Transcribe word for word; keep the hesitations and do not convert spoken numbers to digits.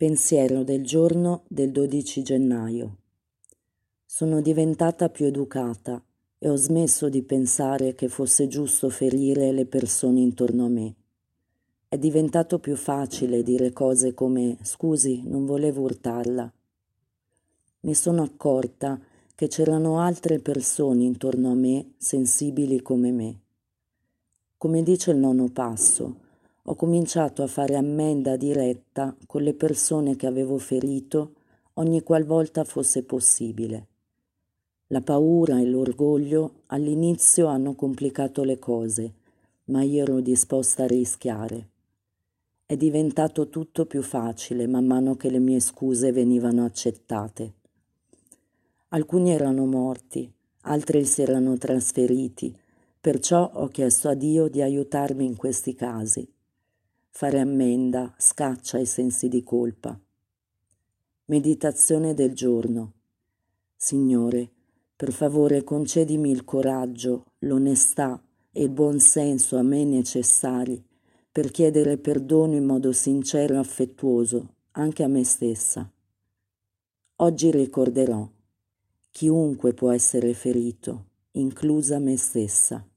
Pensiero del giorno del dodici gennaio. Sono diventata più educata e ho smesso di pensare che fosse giusto ferire le persone intorno a me. È diventato più facile dire cose come «scusi, non volevo urtarla». Mi sono accorta che c'erano altre persone intorno a me sensibili come me. Come dice il nono passo, ho cominciato a fare ammenda diretta con le persone che avevo ferito ogni qualvolta fosse possibile. La paura e l'orgoglio all'inizio hanno complicato le cose, ma io ero disposta a rischiare. È diventato tutto più facile man mano che le mie scuse venivano accettate. Alcuni erano morti, altri si erano trasferiti, perciò ho chiesto a Dio di aiutarmi in questi casi. Fare ammenda scaccia i sensi di colpa. Meditazione del giorno. Signore, per favore concedimi il coraggio, l'onestà e il buon senso a me necessari per chiedere perdono in modo sincero e affettuoso anche a me stessa. Oggi ricorderò: chiunque può essere ferito, inclusa me stessa.